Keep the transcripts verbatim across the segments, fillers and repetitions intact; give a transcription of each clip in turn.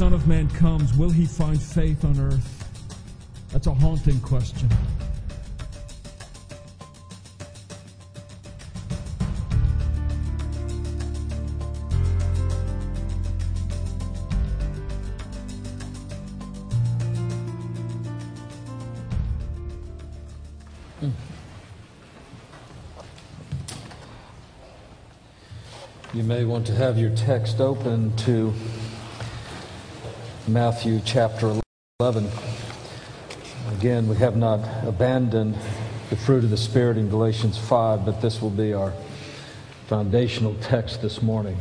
Son of Man comes, will he find faith on earth? That's a haunting question. Mm. You may want to have your text open to Matthew chapter eleven. Again, we have not abandoned the fruit of the Spirit in Galatians five, but this will be our foundational text this morning.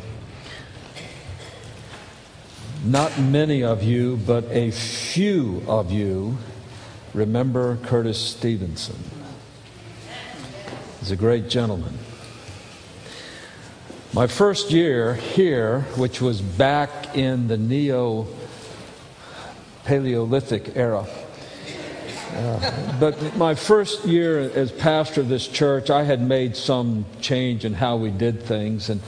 Not many of you, but a few of you remember Curtis Stevenson. He's a great gentleman. My first year here, which was back in the Neo-Paleolithic era, Uh, but my first year as pastor of this church, I had made some change in how we did things, and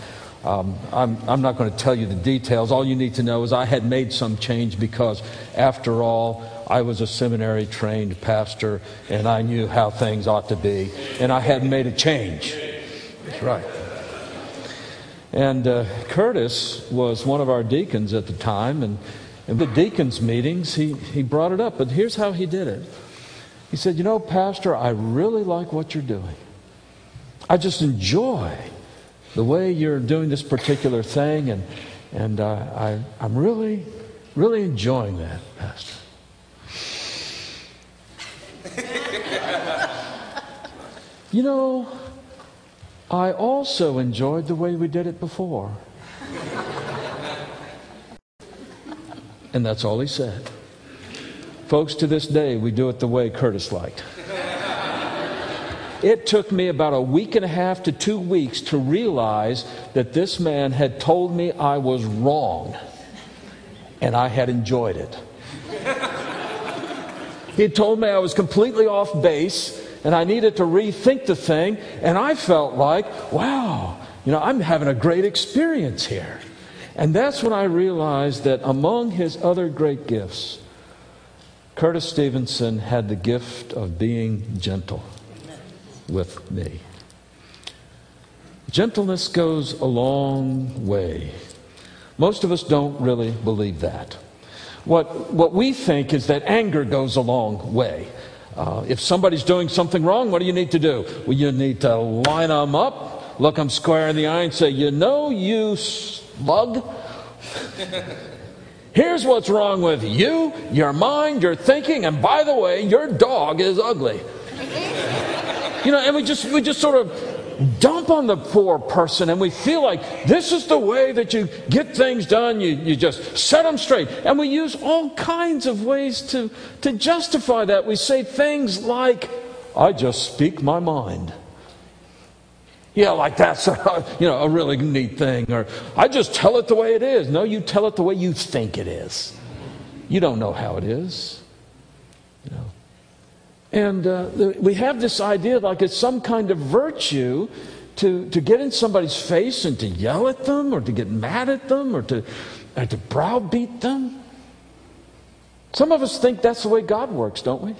um, I'm, I'm not going to tell you the details. All you need to know is I had made some change because, after all, I was a seminary-trained pastor, and I knew how things ought to be, and I had made a change. That's right. And uh, Curtis was one of our deacons at the time, and in the deacons' meetings, he, he brought it up, but here's how he did it. He said, you know, Pastor, I really like what you're doing. I just enjoy the way you're doing this particular thing, and and uh, I, I'm really, really enjoying that, Pastor. You know, I also enjoyed the way we did it before. And that's all he said. Folks, to this day, we do it the way Curtis liked. It took me about a week and a half to two weeks to realize that this man had told me I was wrong, and I had enjoyed it. He told me I was completely off base, and I needed to rethink the thing, and I felt like, wow, you know, I'm having a great experience here. And that's when I realized that among his other great gifts, Curtis Stevenson had the gift of being gentle with me. Gentleness goes a long way. Most of us don't really believe that. What, what we think is that anger goes a long way. Uh, if somebody's doing something wrong, what do you need to do? Well, you need to line them up, look them square in the eye and say, you know, you slug. Here's what's wrong with you, your mind, your thinking, and by the way, your dog is ugly. You know, and we just we just sort of dump on the poor person, and we feel like this is the way that you get things done. You you just set them straight. And we use all kinds of ways to, to justify that. We say things like, I just speak my mind. Yeah, like that's a, you know, a really neat thing. Or I just tell it the way it is. No, you tell it the way you think it is. You don't know how it is. You know. And uh, we have this idea like it's some kind of virtue to, to get in somebody's face and to yell at them or to get mad at them or to, or to browbeat them. Some of us think that's the way God works, don't we?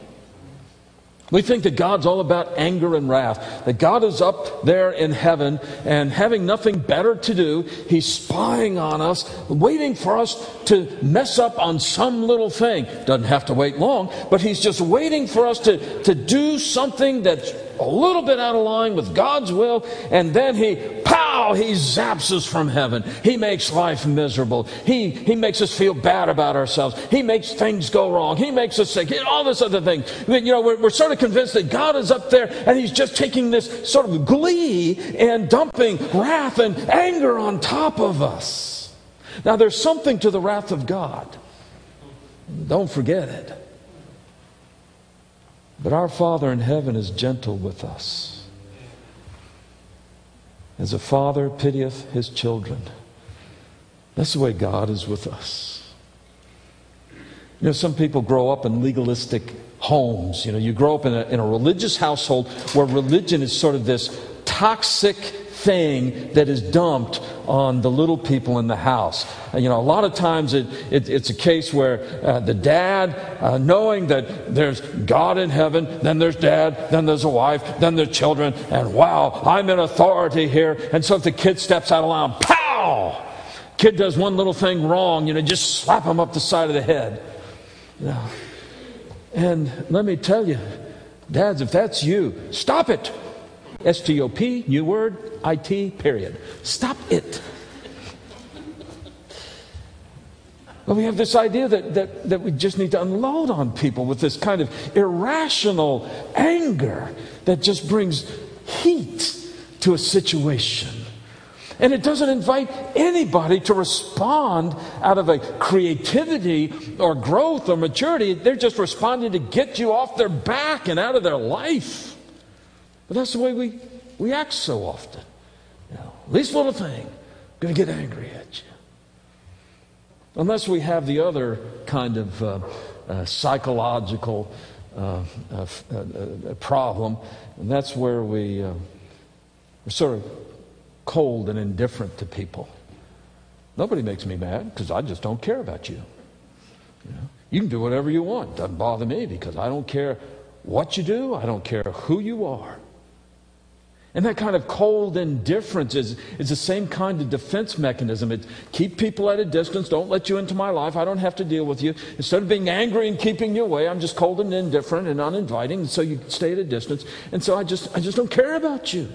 We think that God's all about anger and wrath, that God is up there in heaven and having nothing better to do, he's spying on us, waiting for us to mess up on some little thing. Doesn't have to wait long, but he's just waiting for us to, to do something that's a little bit out of line with God's will, and then he, pow, he zaps us from heaven. He makes life miserable. He he makes us feel bad about ourselves. He makes things go wrong. He makes us sick. All this other thing. I mean, you know, we're, we're sort of convinced that God is up there, and he's just taking this sort of glee and dumping wrath and anger on top of us. Now, there's something to the wrath of God. Don't forget it. But our Father in heaven is gentle with us. As a father pitieth his children. That's the way God is with us. You know, some people grow up in legalistic homes. You know, you grow up in a, in a religious household where religion is sort of this toxic thing that is dumped on the little people in the house. You know, a lot of times it, it, it's a case where uh, the dad, uh, knowing that there's God in heaven, then there's dad, then there's a wife, then there's children, and wow, I'm in authority here. And so if the kid steps out of line, pow! Kid does one little thing wrong, you know, just slap him up the side of the head. You know. And let me tell you, dads, if that's you, stop it. S T O P, new word, I T, period. Stop it. But we have this idea that, that, that we just need to unload on people with this kind of irrational anger that just brings heat to a situation. And it doesn't invite anybody to respond out of a creativity or growth or maturity. They're just responding to get you off their back and out of their life. But that's the way we, we act so often. You know, least little thing, going to get angry at you. Unless we have the other kind of uh, uh, psychological uh, uh, uh, uh, problem. And that's where we, uh, we're sort of cold and indifferent to people. Nobody makes me mad because I just don't care about you. You know? You can do whatever you want. Doesn't bother me because I don't care what you do. I don't care who you are. And that kind of cold indifference is, is the same kind of defense mechanism. It's keep people at a distance. Don't let you into my life. I don't have to deal with you. Instead of being angry and keeping you away, I'm just cold and indifferent and uninviting. And so you stay at a distance. And so I just I just don't care about you.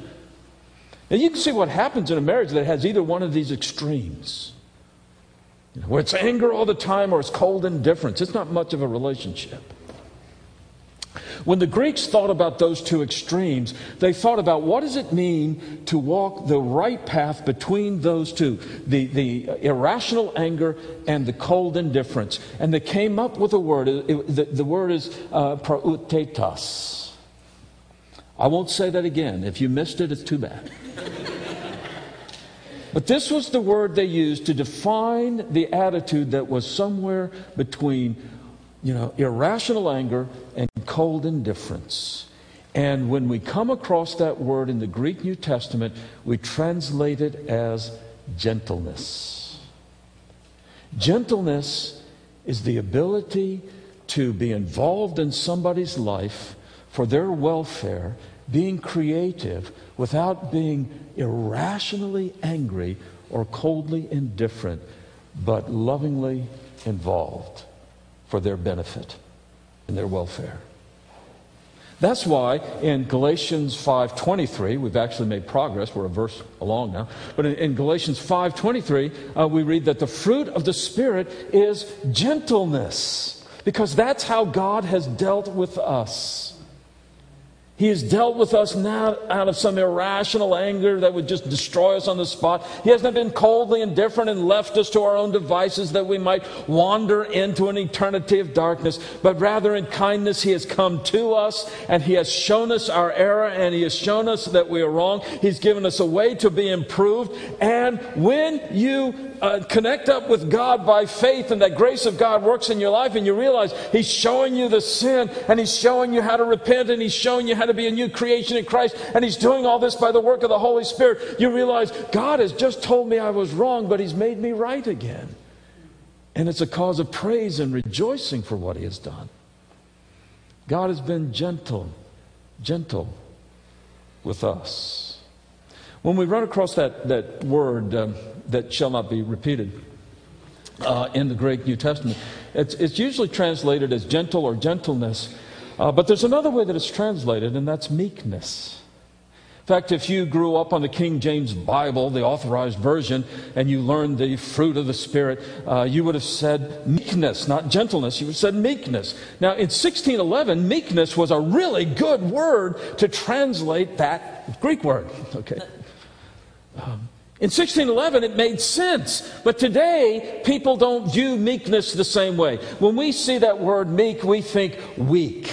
Now, you can see what happens in a marriage that has either one of these extremes, you know, where it's anger all the time or it's cold indifference. It's not much of a relationship. When the Greeks thought about those two extremes, they thought about what does it mean to walk the right path between those two, the, the irrational anger and the cold indifference. And they came up with a word. It, the, the word is uh, prautetas. I won't say that again. If you missed it, it's too bad. But this was the word they used to define the attitude that was somewhere between, you know, irrational anger and cold indifference. And when we come across that word in the Greek New Testament, we translate it as gentleness. Gentleness is the ability to be involved in somebody's life for their welfare, being creative without being irrationally angry or coldly indifferent, but lovingly involved for their benefit and their welfare. That's why in Galatians five twenty-three, we've actually made progress, we're a verse along now, but in, in Galatians five twenty-three, uh, we read that the fruit of the Spirit is gentleness, because that's how God has dealt with us. He has dealt with us not out of some irrational anger that would just destroy us on the spot. He has not been coldly indifferent and left us to our own devices that we might wander into an eternity of darkness. But rather in kindness He has come to us and He has shown us our error and He has shown us that we are wrong. He's given us a way to be improved. And when you uh, connect up with God by faith and that grace of God works in your life and you realize He's showing you the sin and He's showing you how to repent and He's showing you how to be a new creation in Christ, and He's doing all this by the work of the Holy Spirit, you realize God has just told me I was wrong, but He's made me right again. And it's a cause of praise and rejoicing for what He has done. God has been gentle, gentle with us. When we run across that, that word um, that shall not be repeated uh, in the Greek New Testament, it's, it's usually translated as gentle or gentleness. Uh, but there's another way that it's translated, and that's meekness. In fact, if you grew up on the King James Bible, the authorized version, and you learned the fruit of the Spirit, uh, you would have said meekness, not gentleness. You would have said meekness. Now, in sixteen eleven, meekness was a really good word to translate that Greek word. Okay. Um, In sixteen eleven, it made sense. But today, people don't view meekness the same way. When we see that word meek, we think weak.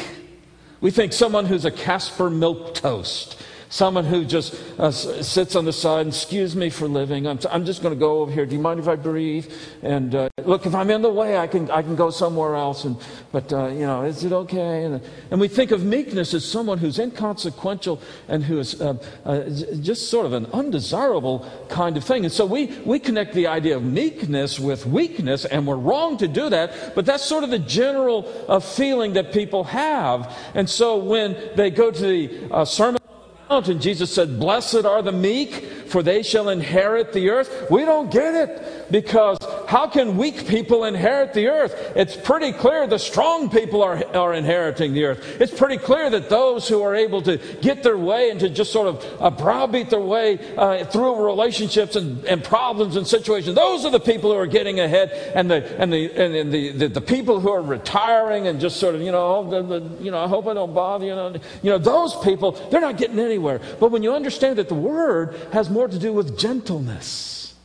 We think someone who's a Casper milk toast. Someone who just uh, sits on the side and, excuse me for living. I'm, I'm just going to go over here. Do you mind if I breathe? And uh, Look, if I'm in the way, I can I can go somewhere else. And but uh, you know, is it okay? And, and we think of meekness as someone who's inconsequential and who is uh, uh, just sort of an undesirable kind of thing. And so we we connect the idea of meekness with weakness, and we're wrong to do that. But that's sort of the general uh, feeling that people have. And so when they go to the uh, Sermon on the Mount, and Jesus said, "Blessed are the meek, for they shall inherit the earth." We don't get it, because how can weak people inherit the earth? It's pretty clear the strong people are, are inheriting the earth. It's pretty clear that those who are able to get their way and to just sort of uh, browbeat their way uh, through relationships and, and problems and situations, those are the people who are getting ahead, and the and the and, and the, the, the people who are retiring and just sort of, you know, the, the, you know, I hope I don't bother you. Know, you know, those people, they're not getting anywhere. But when you understand that the Word has more to do with gentleness.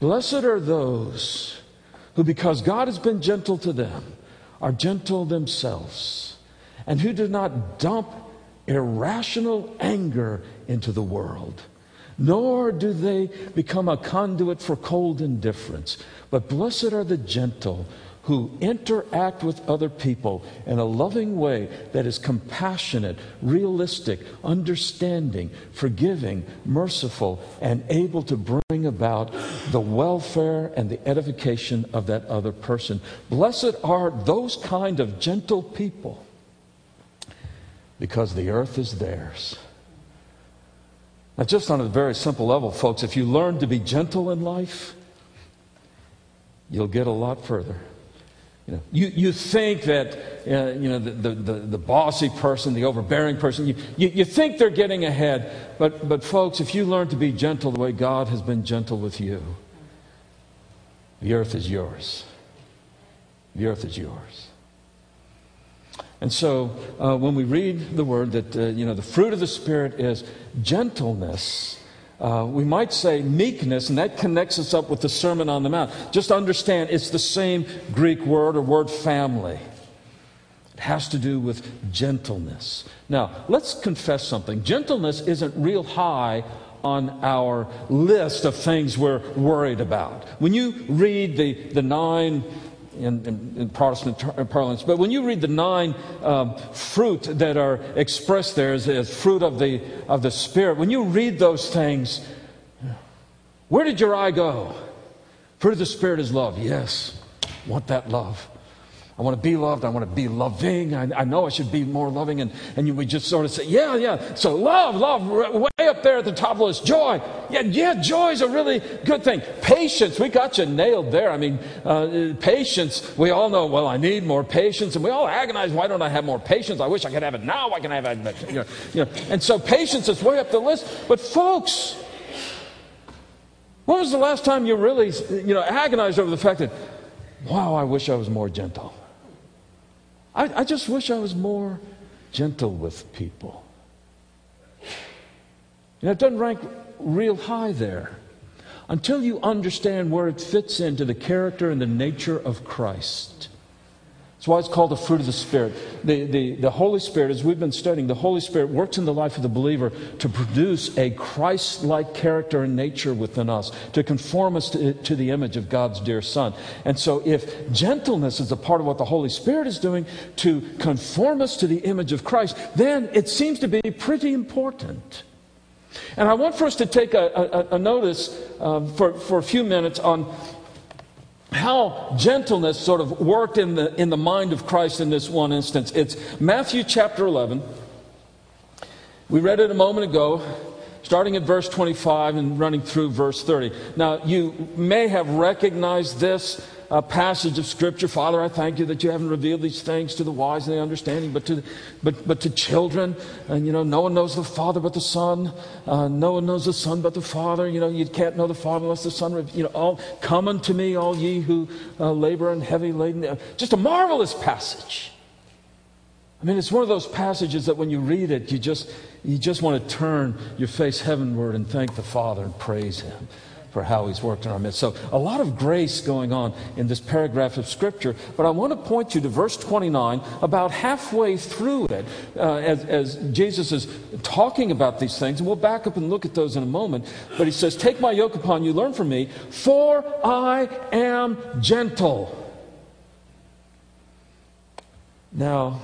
Blessed are those who, because God has been gentle to them, are gentle themselves, and who do not dump irrational anger into the world, nor do they become a conduit for cold indifference. But blessed are the gentle, who interact with other people in a loving way that is compassionate, realistic, understanding, forgiving, merciful, and able to bring about the welfare and the edification of that other person. Blessed are those kind of gentle people, because the earth is theirs. Now, just on a very simple level, folks, if you learn to be gentle in life, you'll get a lot further. You know, you, you think that, uh, you know, the, the, the bossy person, the overbearing person, you, you, you think they're getting ahead. But, but folks, if you learn to be gentle the way God has been gentle with you, the earth is yours. The earth is yours. And so uh, when we read the Word that, uh, you know, the fruit of the Spirit is gentleness, Uh, we might say meekness, and that connects us up with the Sermon on the Mount. Just understand it's the same Greek word or word family. It has to do with gentleness. Now, let's confess something. Gentleness isn't real high on our list of things we're worried about. When you read the, the nine... In, in, in Protestant ter- parlance. But when you read the nine um, fruit that are expressed there as, as fruit of the of the Spirit, when you read those things, where did your eye go? Fruit of the Spirit is love. Yes, want that love. I want to be loved. I want to be loving. I, I know I should be more loving. And, and you, we just sort of say, yeah, yeah. So love, love, way up there at the top of the list. Joy. Yeah, yeah, joy is a really good thing. Patience. We got you nailed there. I mean, uh, patience. We all know, well, I need more patience. And we all agonize, why don't I have more patience? I wish I could have it now. Why can't I have it? You know, you know. And so patience is way up the list. But folks, when was the last time you really, you know, agonized over the fact that, wow, I wish I was more gentle? I, I just wish I was more gentle with people. You know, it doesn't rank real high there until you understand where it fits into the character and the nature of Christ. That's why it's called the fruit of the Spirit. The, the, the Holy Spirit, as we've been studying, the Holy Spirit works in the life of the believer to produce a Christ-like character and nature within us, to conform us to, to the image of God's dear Son. And so if gentleness is a part of what the Holy Spirit is doing to conform us to the image of Christ, then it seems to be pretty important. And I want for us to take a, a, a notice uh, for, for a few minutes on how gentleness sort of worked in the in the mind of Christ in this one instance. It's Matthew chapter eleven. We read it a moment ago, starting at verse twenty-five and running through verse thirty. Now, you may have recognized this uh, passage of Scripture. Father, I thank you that you haven't revealed these things to the wise and the understanding, but to, but, but to children. And, you know, no one knows the Father but the Son. Uh, no one knows the Son but the Father. You know, you can't know the Father unless the Son. You know, all come unto me, all ye who uh, labor and heavy laden. Just a marvelous passage. I mean, it's one of those passages that when you read it, you just you just want to turn your face heavenward and thank the Father and praise Him. for how he's worked in our midst. So a lot of grace going on in this paragraph of Scripture. But I want to point you to verse twenty-nine, about halfway through it, uh, as, as Jesus is talking about these things. And we'll back up and look at those in a moment. But he says, "Take my yoke upon you, learn from me, for I am gentle." Now,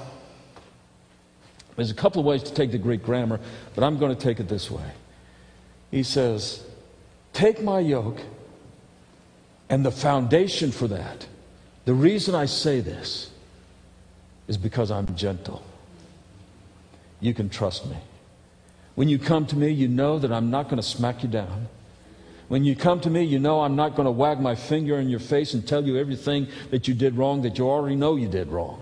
there's a couple of ways to take the Greek grammar, but I'm going to take it this way. He says, take my yoke, and the foundation for that, the reason I say this, is because I'm gentle. You can trust me. When you come to me, you know that I'm not going to smack you down. When you come to me, you know I'm not going to wag my finger in your face and tell you everything that you did wrong that you already know you did wrong.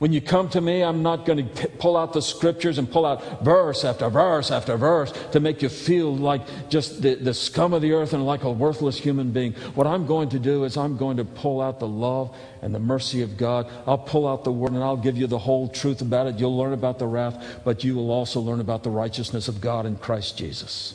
When you come to me, I'm not going to pull out the Scriptures and pull out verse after verse after verse to make you feel like just the, the scum of the earth and like a worthless human being. What I'm going to do is I'm going to pull out the love and the mercy of God. I'll pull out the Word and I'll give you the whole truth about it. You'll learn about the wrath, but you will also learn about the righteousness of God in Christ Jesus.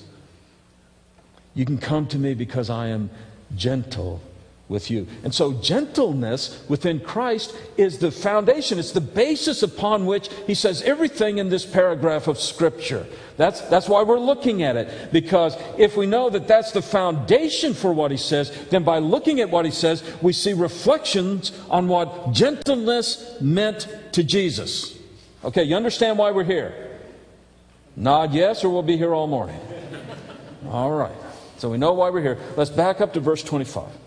You can come to me because I am gentle with you. And so gentleness within Christ is the foundation. It's the basis upon which he says everything in this paragraph of Scripture. That's, that's why we're looking at it. Because if we know that that's the foundation for what he says, then by looking at what he says, we see reflections on what gentleness meant to Jesus. Okay, you understand why we're here? Nod yes, or we'll be here all morning. All right. So we know why we're here. Let's back up to verse twenty-five.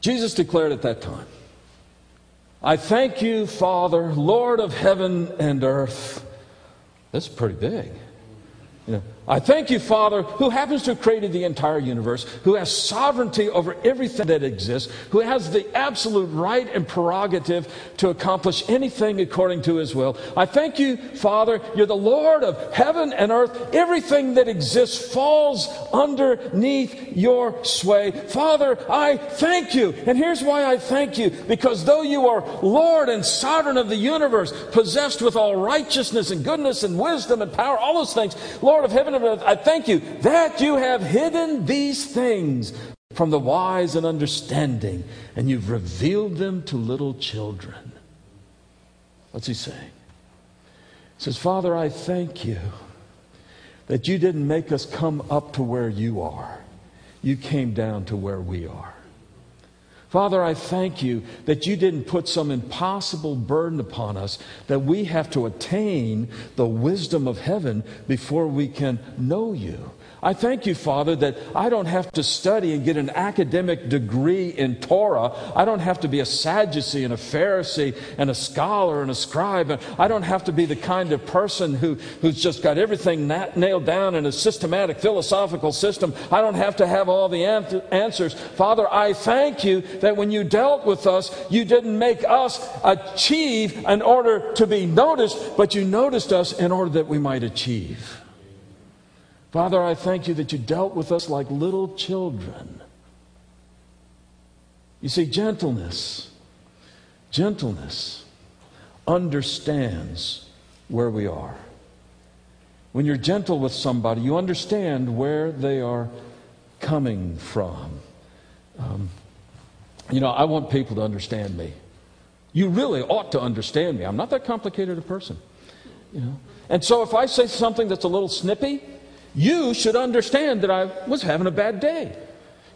Jesus declared at that time, "I thank you, Father, Lord of heaven and earth." That's pretty big. You know, "I thank you, Father, who happens to have created the entire universe, who has sovereignty over everything that exists, who has the absolute right and prerogative to accomplish anything according to his will. I thank you, Father, you're the Lord of heaven and earth. Everything that exists falls underneath your sway. Father, I thank you. And here's why I thank you. Because though you are Lord and sovereign of the universe, possessed with all righteousness and goodness and wisdom and power, all those things, Lord of heaven, I thank you that you have hidden these things from the wise and understanding, and you've revealed them to little children." What's he saying? He says, "Father, I thank you that you didn't make us come up to where you are. You came down to where we are. Father, I thank you that you didn't put some impossible burden upon us that we have to attain the wisdom of heaven before we can know you. I thank you, Father, that I don't have to study and get an academic degree in Torah. I don't have to be a Sadducee and a Pharisee and a scholar and a scribe. I don't have to be the kind of person who, who's just got everything na- nailed down in a systematic philosophical system. I don't have to have all the an- answers. Father, I thank you that when you dealt with us, you didn't make us achieve in order to be noticed, but you noticed us in order that we might achieve. Father, I thank you that you dealt with us like little children." You see, gentleness, gentleness understands where we are. When you're gentle with somebody, you understand where they are coming from. Um, you know, I want people to understand me. You really ought to understand me. I'm not that complicated a person. You know? And so if I say something that's a little snippy, you should understand that I was having a bad day.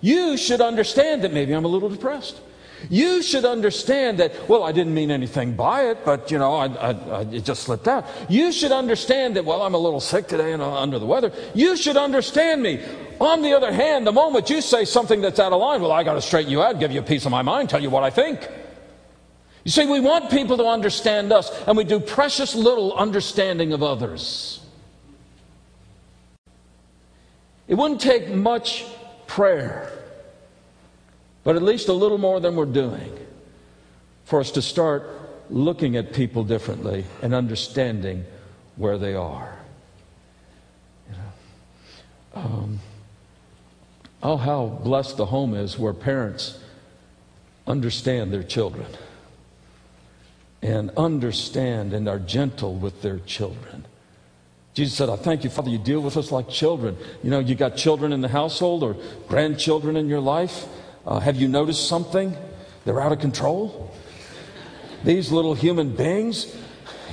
You should understand that maybe I'm a little depressed. You should understand that, well, I didn't mean anything by it, but, you know, I, I, I, it just slipped out. You should understand that, well, I'm a little sick today and I'm under the weather. You should understand me. On the other hand, the moment you say something that's out of line, well, I got to straighten you out, give you a piece of my mind, tell you what I think. You see, we want people to understand us, and we do precious little understanding of others. It wouldn't take much prayer, but at least a little more than we're doing, for us to start looking at people differently and understanding where they are. You know, um, oh, how blessed the home is where parents understand their children and understand and are gentle with their children. Jesus said, I thank you, Father, you deal with us like children. You know, you got children in the household or grandchildren in your life. Uh, have you noticed something? They're out of control. These little human beings,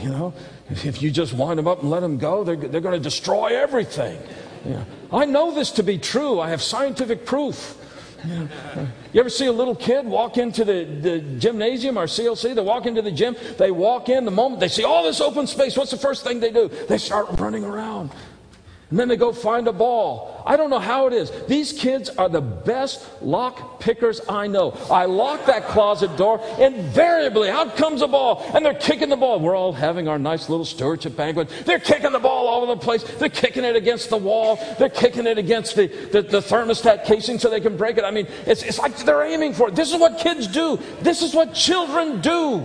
you know, if, if you just wind them up and let them go, they're, they're going to destroy everything. You know, I know this to be true. I have scientific proof. You know, uh, you ever see a little kid walk into the, the gymnasium or C L C? They walk into the gym. They walk in. The moment they see all this open space, what's the first thing they do? They start running around. And then they go find a ball. I don't know how it is. These kids are the best lock pickers I know. I lock that closet door. Invariably, out comes a ball. And they're kicking the ball. We're all having our nice little stewardship banquet. They're kicking the ball all over the place. They're kicking it against the wall. They're kicking it against the, the, the thermostat casing so they can break it. I mean, it's, it's like they're aiming for it. This is what kids do. This is what children do.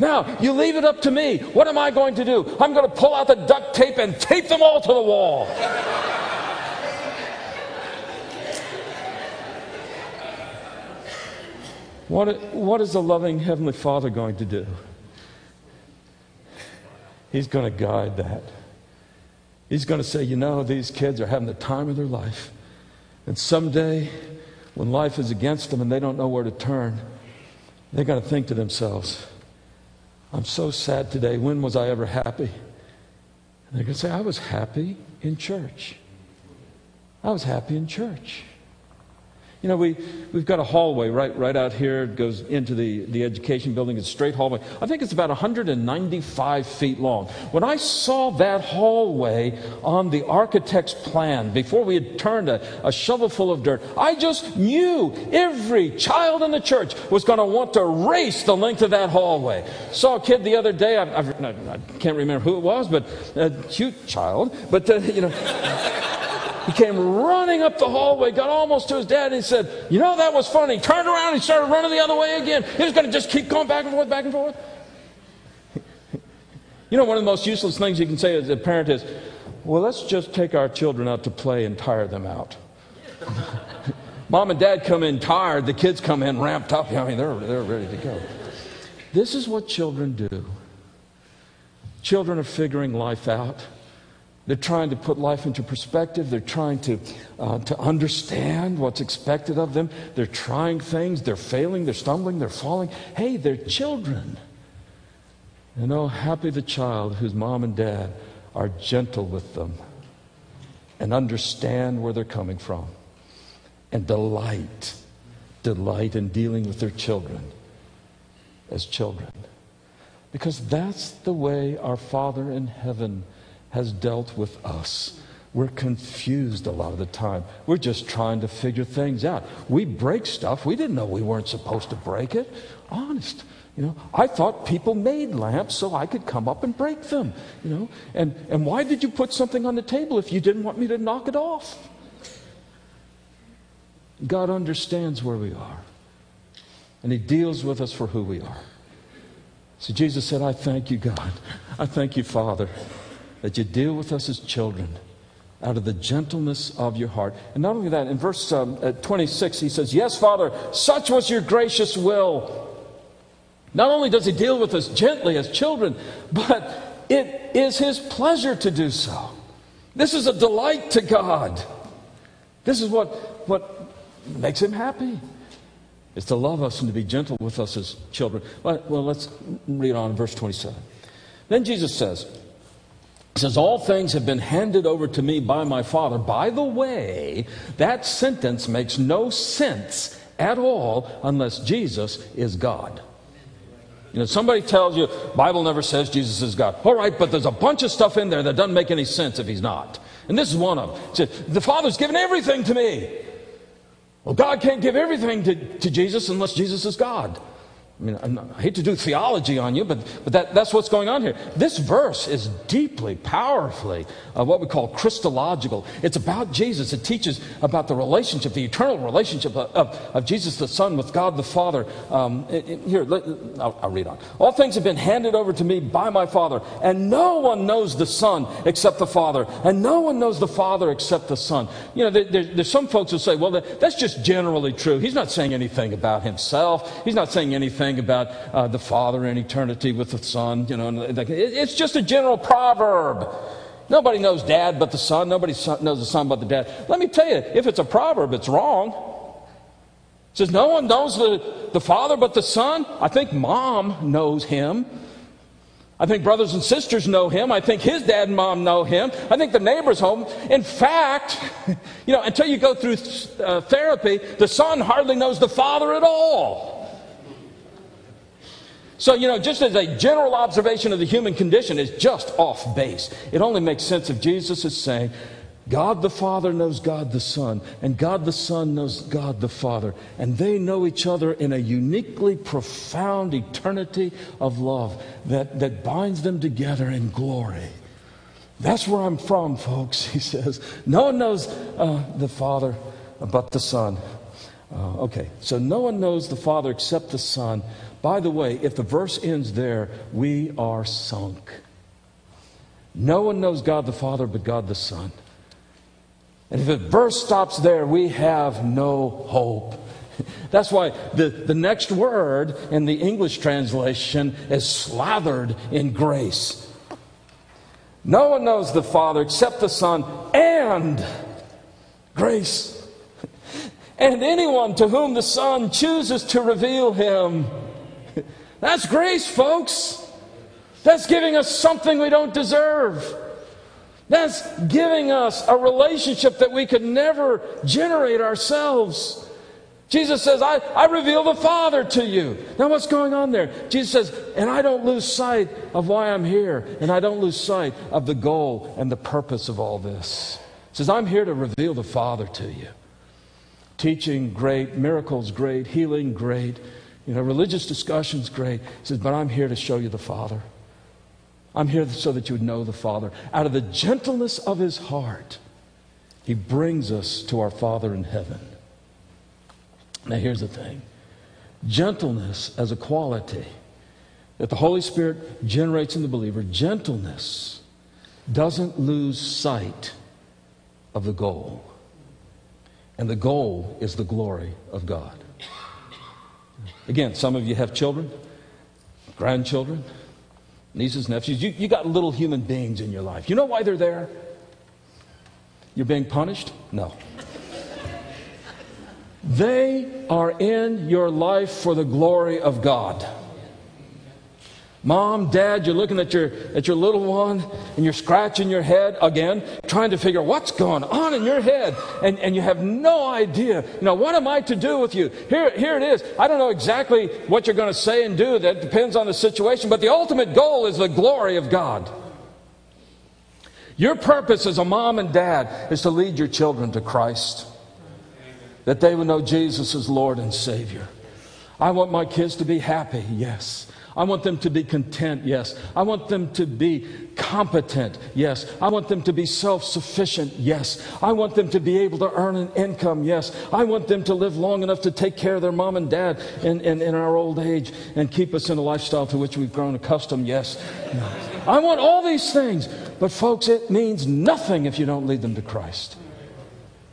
Now, you leave it up to me. What am I going to do? I'm going to pull out the duct tape and tape them all to the wall. What, what is the loving Heavenly Father going to do? He's going to guide that. He's going to say, you know, these kids are having the time of their life. And someday, when life is against them and they don't know where to turn, they're going to think to themselves, I'm so sad today. When was I ever happy? And they're going to say, I was happy in church. I was happy in church. You know, we, we've got a hallway right, right out here. It goes into the, the education building. It's a straight hallway. I think it's about one hundred ninety-five feet long. When I saw that hallway on the architect's plan, before we had turned a, a shovelful of dirt, I just knew every child in the church was going to want to race the length of that hallway. Saw a kid the other day. I, I, I can't remember who it was, but a cute child. But, uh, you know... He came running up the hallway, got almost to his dad, and he said, you know, that was funny. He turned around and started running the other way again. He was going to just keep going back and forth, back and forth. You know, one of the most useless things you can say as a parent is, well, let's just take our children out to play and tire them out. Mom and dad come in tired. The kids come in ramped up. I mean, they're, they're ready to go. This is what children do. Children are figuring life out. They're trying to put life into perspective. They're trying to uh, to understand what's expected of them. They're trying things. They're failing. They're stumbling. They're falling. Hey, they're children. And oh, happy the child whose mom and dad are gentle with them and understand where they're coming from and delight, delight in dealing with their children as children. Because that's the way our Father in heaven has dealt with us. We're confused a lot of the time. We're just trying to figure things out. We break stuff. We didn't know we weren't supposed to break it. Honest. You know, I thought people made lamps so I could come up and break them. You know, and, and why did you put something on the table if you didn't want me to knock it off? God understands where we are. And He deals with us for who we are. So Jesus said, I thank you, God. I thank you, Father, that you deal with us as children out of the gentleness of your heart. And not only that, in verse um, twenty-six, he says, yes, Father, such was your gracious will. Not only does he deal with us gently as children, but it is his pleasure to do so. This is a delight to God. This is what, what makes him happy. It's to love us and to be gentle with us as children. Well, well let's read on in verse twenty-seven. Then Jesus says, He says, all things have been handed over to me by my Father. By the way, that sentence makes no sense at all unless Jesus is God. You know, somebody tells you, Bible never says Jesus is God. All right, but there's a bunch of stuff in there that doesn't make any sense if he's not. And this is one of them. It says, the Father's given everything to me. Well, God can't give everything to, to Jesus unless Jesus is God. I mean, I'm not, I hate to do theology on you, but, but that, that's what's going on here. This verse is deeply, powerfully uh, what we call Christological. It's about Jesus. It teaches about the relationship, the eternal relationship of, of, of Jesus the Son with God the Father. Um, it, it, here, let, I'll, I'll read on. All things have been handed over to me by my Father, and no one knows the Son except the Father, and no one knows the Father except the Son. You know, there, there, there's some folks who say, well, that, that's just generally true. He's not saying anything about himself. He's not saying anything about uh, the Father in eternity with the Son, you know, and it's just a general proverb. Nobody knows dad but the son. Nobody knows the son but the dad. Let me tell you, if it's a proverb, it's wrong. It says no one knows the, the father but the son. I think mom knows him. I think brothers and sisters know him. I think his dad and mom know him. I think the neighbor's home. In fact, you know, until you go through uh, therapy, the son hardly knows the father at all. So, you know, just as a general observation of the human condition is just off base. It only makes sense if Jesus is saying, God the Father knows God the Son, and God the Son knows God the Father, and they know each other in a uniquely profound eternity of love that, that binds them together in glory. That's where I'm from, folks, he says. No one knows uh, the Father but the Son. Uh, okay, so no one knows the Father except the Son. By the way, if the verse ends there, we are sunk. No one knows God the Father but God the Son. And if the verse stops there, we have no hope. That's why the, the next word in the English translation is slathered in grace. No one knows the Father except the Son and grace. And anyone to whom the Son chooses to reveal him. That's grace, folks. That's giving us something we don't deserve. That's giving us a relationship that we could never generate ourselves. Jesus says, I, I reveal the Father to you. Now what's going on there? Jesus says, and I don't lose sight of why I'm here. And I don't lose sight of the goal and the purpose of all this. He says, I'm here to reveal the Father to you. Teaching great, miracles great, healing great. You know, religious discussion's great. He says, but I'm here to show you the Father. I'm here so that you would know the Father. Out of the gentleness of his heart, he brings us to our Father in heaven. Now here's the thing. Gentleness as a quality that the Holy Spirit generates in the believer, gentleness doesn't lose sight of the goal. And the goal is the glory of God. Again, some of you have children, grandchildren, nieces, nephews. You, you got little human beings in your life. You know why they're there? You're being punished? No. They are in your life for the glory of God. Mom, dad, you're looking at your at your little one and you're scratching your head again, trying to figure what's going on in your head. And, and you have no idea. You know, what am I to do with you? Here, here it is. I don't know exactly what you're going to say and do. That depends on the situation. But the ultimate goal is the glory of God. Your purpose as a mom and dad is to lead your children to Christ. That they would know Jesus as Lord and Savior. I want my kids to be happy, yes. I want them to be content, yes. I want them to be competent, yes. I want them to be self-sufficient, yes. I want them to be able to earn an income, yes. I want them to live long enough to take care of their mom and dad in, in, in our old age and keep us in a lifestyle to which we've grown accustomed, yes. I want all these things. But folks, it means nothing if you don't lead them to Christ.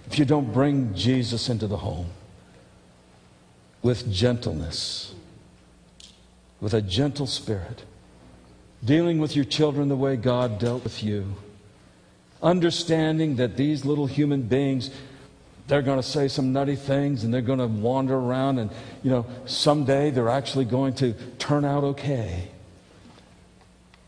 If you don't bring Jesus into the home with gentleness. With a gentle spirit, dealing with your children the way God dealt with you, understanding that these little human beings, they're going to say some nutty things and they're going to wander around and, you know, someday they're actually going to turn out okay.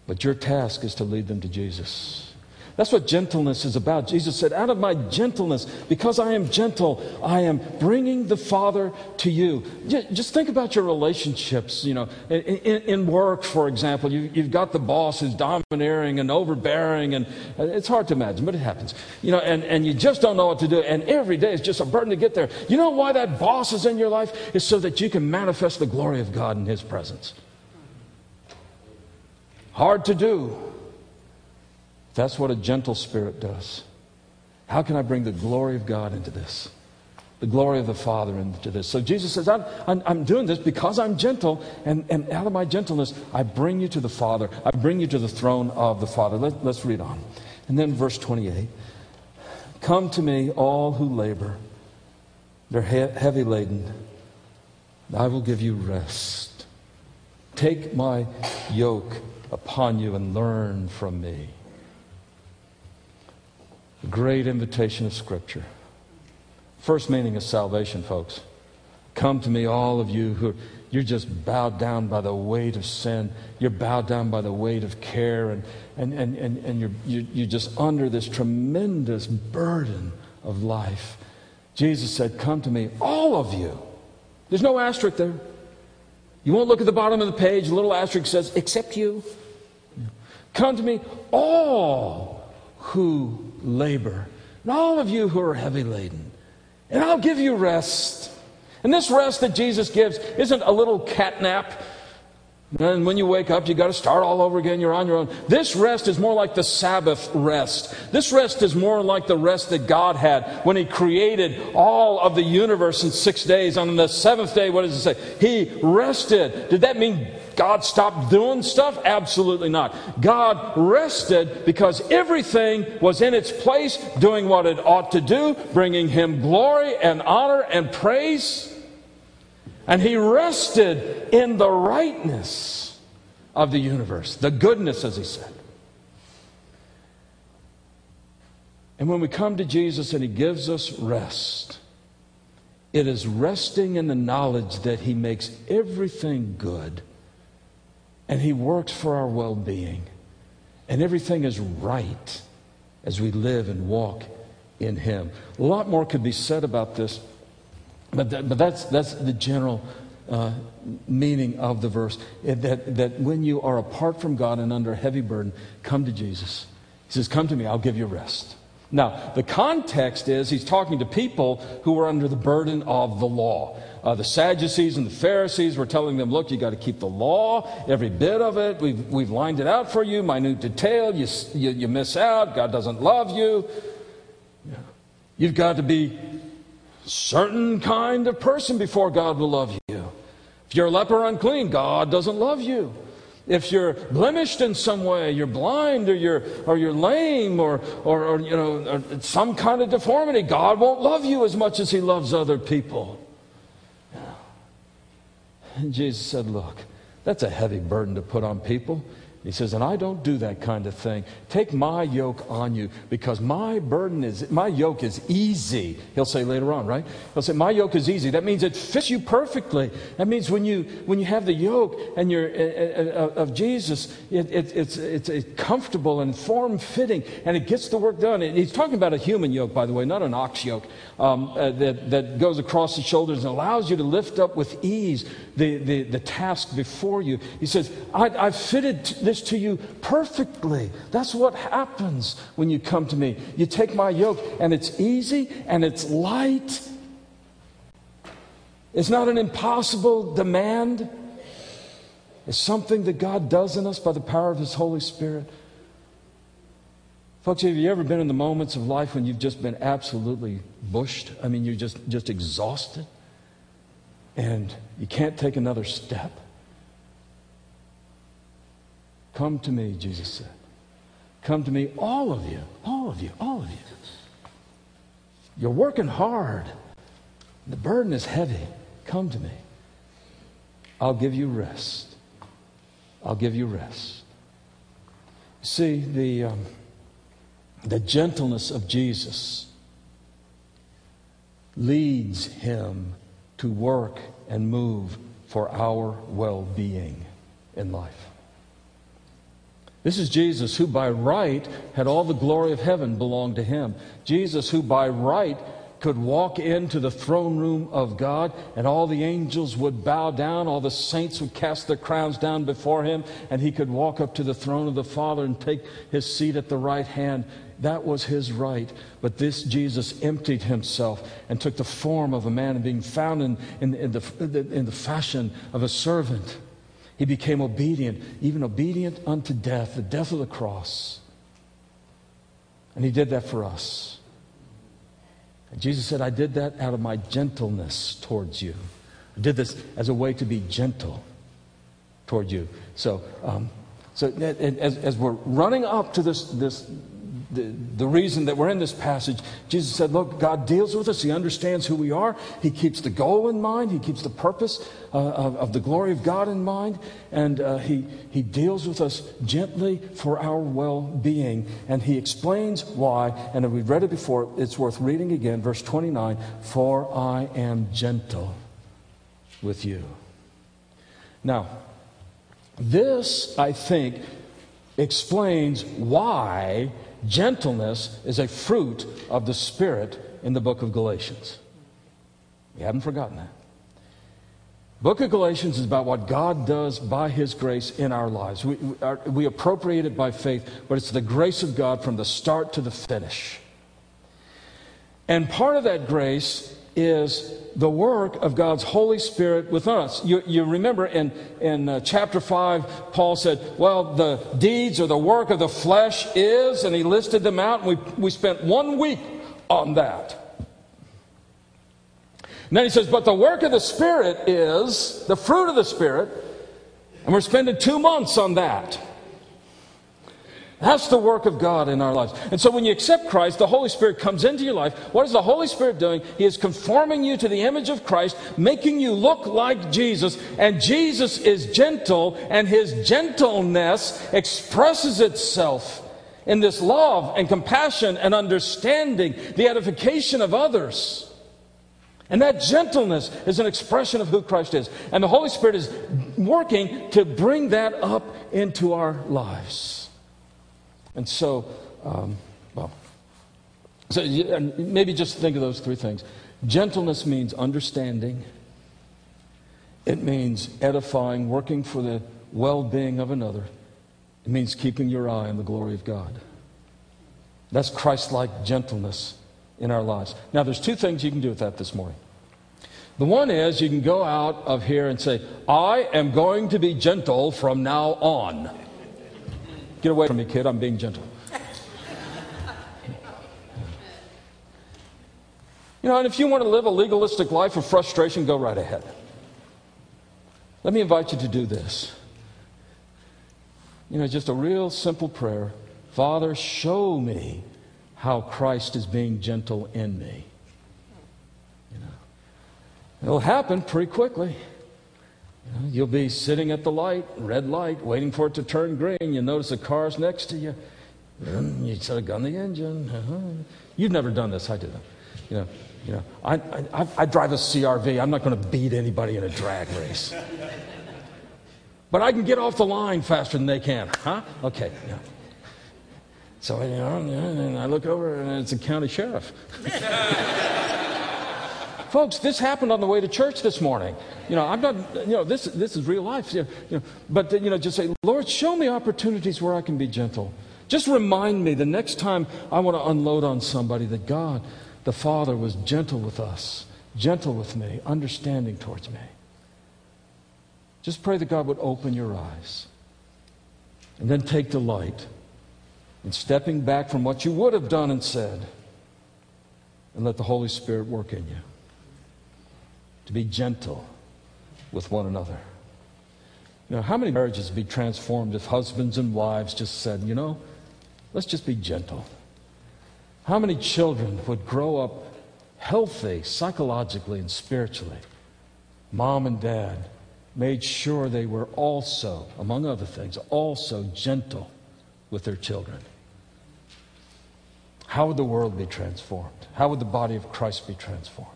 But your task is to lead them to Jesus. That's what gentleness is about. Jesus said, out of my gentleness, because I am gentle, I am bringing the Father to you. Just think about your relationships, you know, in, in work, for example. You, you've got the boss who's domineering and overbearing, and it's hard to imagine, but it happens. You know, and, and you just don't know what to do, and every day is just a burden to get there. You know why that boss is in your life? It's so that you can manifest the glory of God in his presence. Hard to do. That's what a gentle spirit does. How can I bring the glory of God into this? The glory of the Father into this. So Jesus says, I'm, I'm, I'm doing this because I'm gentle, and, and out of my gentleness, I bring you to the Father. I bring you to the throne of the Father. Let, let's read on. And then verse twenty-eight. Come to me, all who labor, they're he- heavy laden, and I will give you rest. Take my yoke upon you and learn from me. great invitation of Scripture. First meaning is salvation, folks. Come to me, all of you who you're just bowed down by the weight of sin. You're bowed down by the weight of care, and and and and, and you're, you're you're just under this tremendous burden of life. Jesus said, "Come to me, all of you." There's no asterisk there. You won't look at the bottom of the page. A little asterisk says, "Except you." Come to me, all who labor, and all of you who are heavy laden, and I'll give you rest. And this rest that Jesus gives isn't a little cat nap, and when you wake up, you got to start all over again. You're on your own. This rest is more like the Sabbath rest. This rest is more like the rest that God had when He created all of the universe in six days. On the seventh day, what does it say? He rested. Did that mean God stopped doing stuff? Absolutely not. God rested because everything was in its place, doing what it ought to do, bringing Him glory and honor and praise. And He rested in the rightness of the universe, the goodness, as He said. And when we come to Jesus and He gives us rest, it is resting in the knowledge that He makes everything good, and He works for our well-being, and everything is right as we live and walk in Him. A lot more could be said about this, But, that, but that's, that's the general uh, meaning of the verse, that, that when you are apart from God and under heavy burden, come to Jesus. He says, come to me, I'll give you rest. Now, the context is He's talking to people who were under the burden of the law. Uh, the Sadducees and the Pharisees were telling them, look, you got to keep the law, every bit of it. We've, we've lined it out for you, minute detail. You, you, you miss out. God doesn't love you. You've got to be certain kind of person before God will love you. If you're a leper unclean, God doesn't love you. If you're blemished in some way, you're blind or you're or you're lame or or, or you know or some kind of deformity, God won't love you as much as He loves other people. And Jesus said, look, that's a heavy burden to put on people. He says, and I don't do that kind of thing. Take my yoke on you, because my burden is, my yoke is easy. He'll say later on, right? He'll say, my yoke is easy. That means it fits you perfectly. That means when you when you have the yoke and you're, uh, uh, of Jesus, it, it, it's, it's it's comfortable and form-fitting, and it gets the work done. And he's talking about a human yoke, by the way, not an ox yoke, um, uh, that, that goes across the shoulders and allows you to lift up with ease the, the, the task before you. He says, I, I've fitted this to you perfectly. That's what happens when you come to me. You take my yoke, and it's easy and it's light. It's not an impossible demand. It's something that God does in us by the power of His Holy Spirit. Folks, have you ever been in the moments of life when you've just been absolutely bushed? I mean, you're just, just exhausted and you can't take another step? Come to me, Jesus said. Come to me, all of you, all of you, all of you. You're working hard. The burden is heavy. Come to me. I'll give you rest. I'll give you rest. See, the, um, the gentleness of Jesus leads Him to work and move for our well-being in life. This is Jesus who by right had all the glory of heaven belong to Him. Jesus who by right could walk into the throne room of God and all the angels would bow down, all the saints would cast their crowns down before Him, and He could walk up to the throne of the Father and take His seat at the right hand. That was His right. But this Jesus emptied Himself and took the form of a man, and being found in, in, in, the, in the fashion of a servant, He became obedient, even obedient unto death, the death of the cross. And He did that for us. And Jesus said, I did that out of my gentleness towards you. I did this as a way to be gentle toward you. So, um, so as, as we're running up to this, this the, the reason that we're in this passage. Jesus said, look, God deals with us. He understands who we are. He keeps the goal in mind. He keeps the purpose uh, of, of the glory of God in mind. And uh, he, he deals with us gently for our well-being. And he explains why. And we've read it before. It's worth reading again. Verse twenty-nine, for I am gentle with you. Now, this, I think, explains why gentleness is a fruit of the Spirit in the book of Galatians. We haven't forgotten that. The book of Galatians is about what God does by His grace in our lives. We, we, are, we appropriate it by faith, but it's the grace of God from the start to the finish. And part of that grace is the work of God's Holy Spirit with us. You, you remember in, in uh, chapter five, Paul said, well, the deeds or the work of the flesh is, and he listed them out, and we, we spent one week on that. And then he says, but the work of the Spirit is, the fruit of the Spirit, and we're spending two months on that. That's the work of God in our lives. And so when you accept Christ, the Holy Spirit comes into your life. What is the Holy Spirit doing? He is conforming you to the image of Christ, making you look like Jesus. And Jesus is gentle, and his gentleness expresses itself in this love and compassion and understanding, the edification of others. And that gentleness is an expression of who Christ is. And the Holy Spirit is working to bring that up into our lives. And so, um, well, so you, and maybe just think of those three things. Gentleness means understanding. It means edifying, working for the well-being of another. It means keeping your eye on the glory of God. That's Christ-like gentleness in our lives. Now, there's two things you can do with that this morning. The one is you can go out of here and say, I am going to be gentle from now on. Get away from me, kid. I'm being gentle. You know, and if you want to live a legalistic life of frustration, go right ahead. Let me invite you to do this. You know, just a real simple prayer. Father, show me how Christ is being gentle in me. You know, it'll happen pretty quickly. You know, you'll be sitting at the light, red light, waiting for it to turn green. You notice the car's next to you. You sort of gun the engine. Uh-huh. You've never done this. I do that. You know, you know. I, I, I drive a C R V. I'm not going to beat anybody in a drag race. But I can get off the line faster than they can. Huh? Okay. Yeah. So you know, and I look over, and it's a county sheriff. Folks, this happened on the way to church this morning. You know, I'm not, you know, this this is real life. You know, but, you know, just say, Lord, show me opportunities where I can be gentle. Just remind me the next time I want to unload on somebody that God, the Father, was gentle with us, gentle with me, understanding towards me. Just pray that God would open your eyes. And then take delight in stepping back from what you would have done and said. And let the Holy Spirit work in you. To be gentle with one another. You know, how many marriages would be transformed if husbands and wives just said, you know, let's just be gentle? How many children would grow up healthy psychologically and spiritually? Mom and dad made sure they were also, among other things, also gentle with their children. How would the world be transformed? How would the body of Christ be transformed?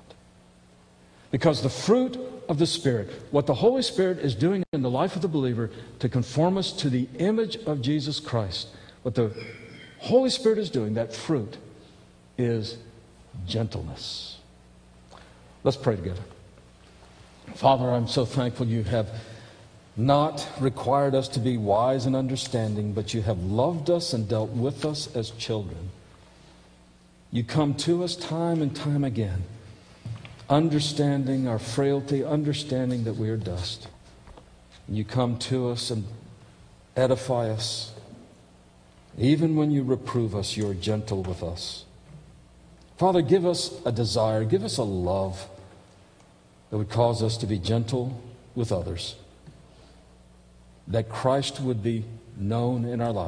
Because the fruit of the Spirit, what the Holy Spirit is doing in the life of the believer to conform us to the image of Jesus Christ, what the Holy Spirit is doing, that fruit, is gentleness. Let's pray together. Father, I'm so thankful you have not required us to be wise and understanding, but you have loved us and dealt with us as children. You come to us time and time again. Understanding our frailty, understanding that we are dust. You come to us and edify us. Even when you reprove us, you are gentle with us. Father, give us a desire, give us a love that would cause us to be gentle with others, that Christ would be known in our lives.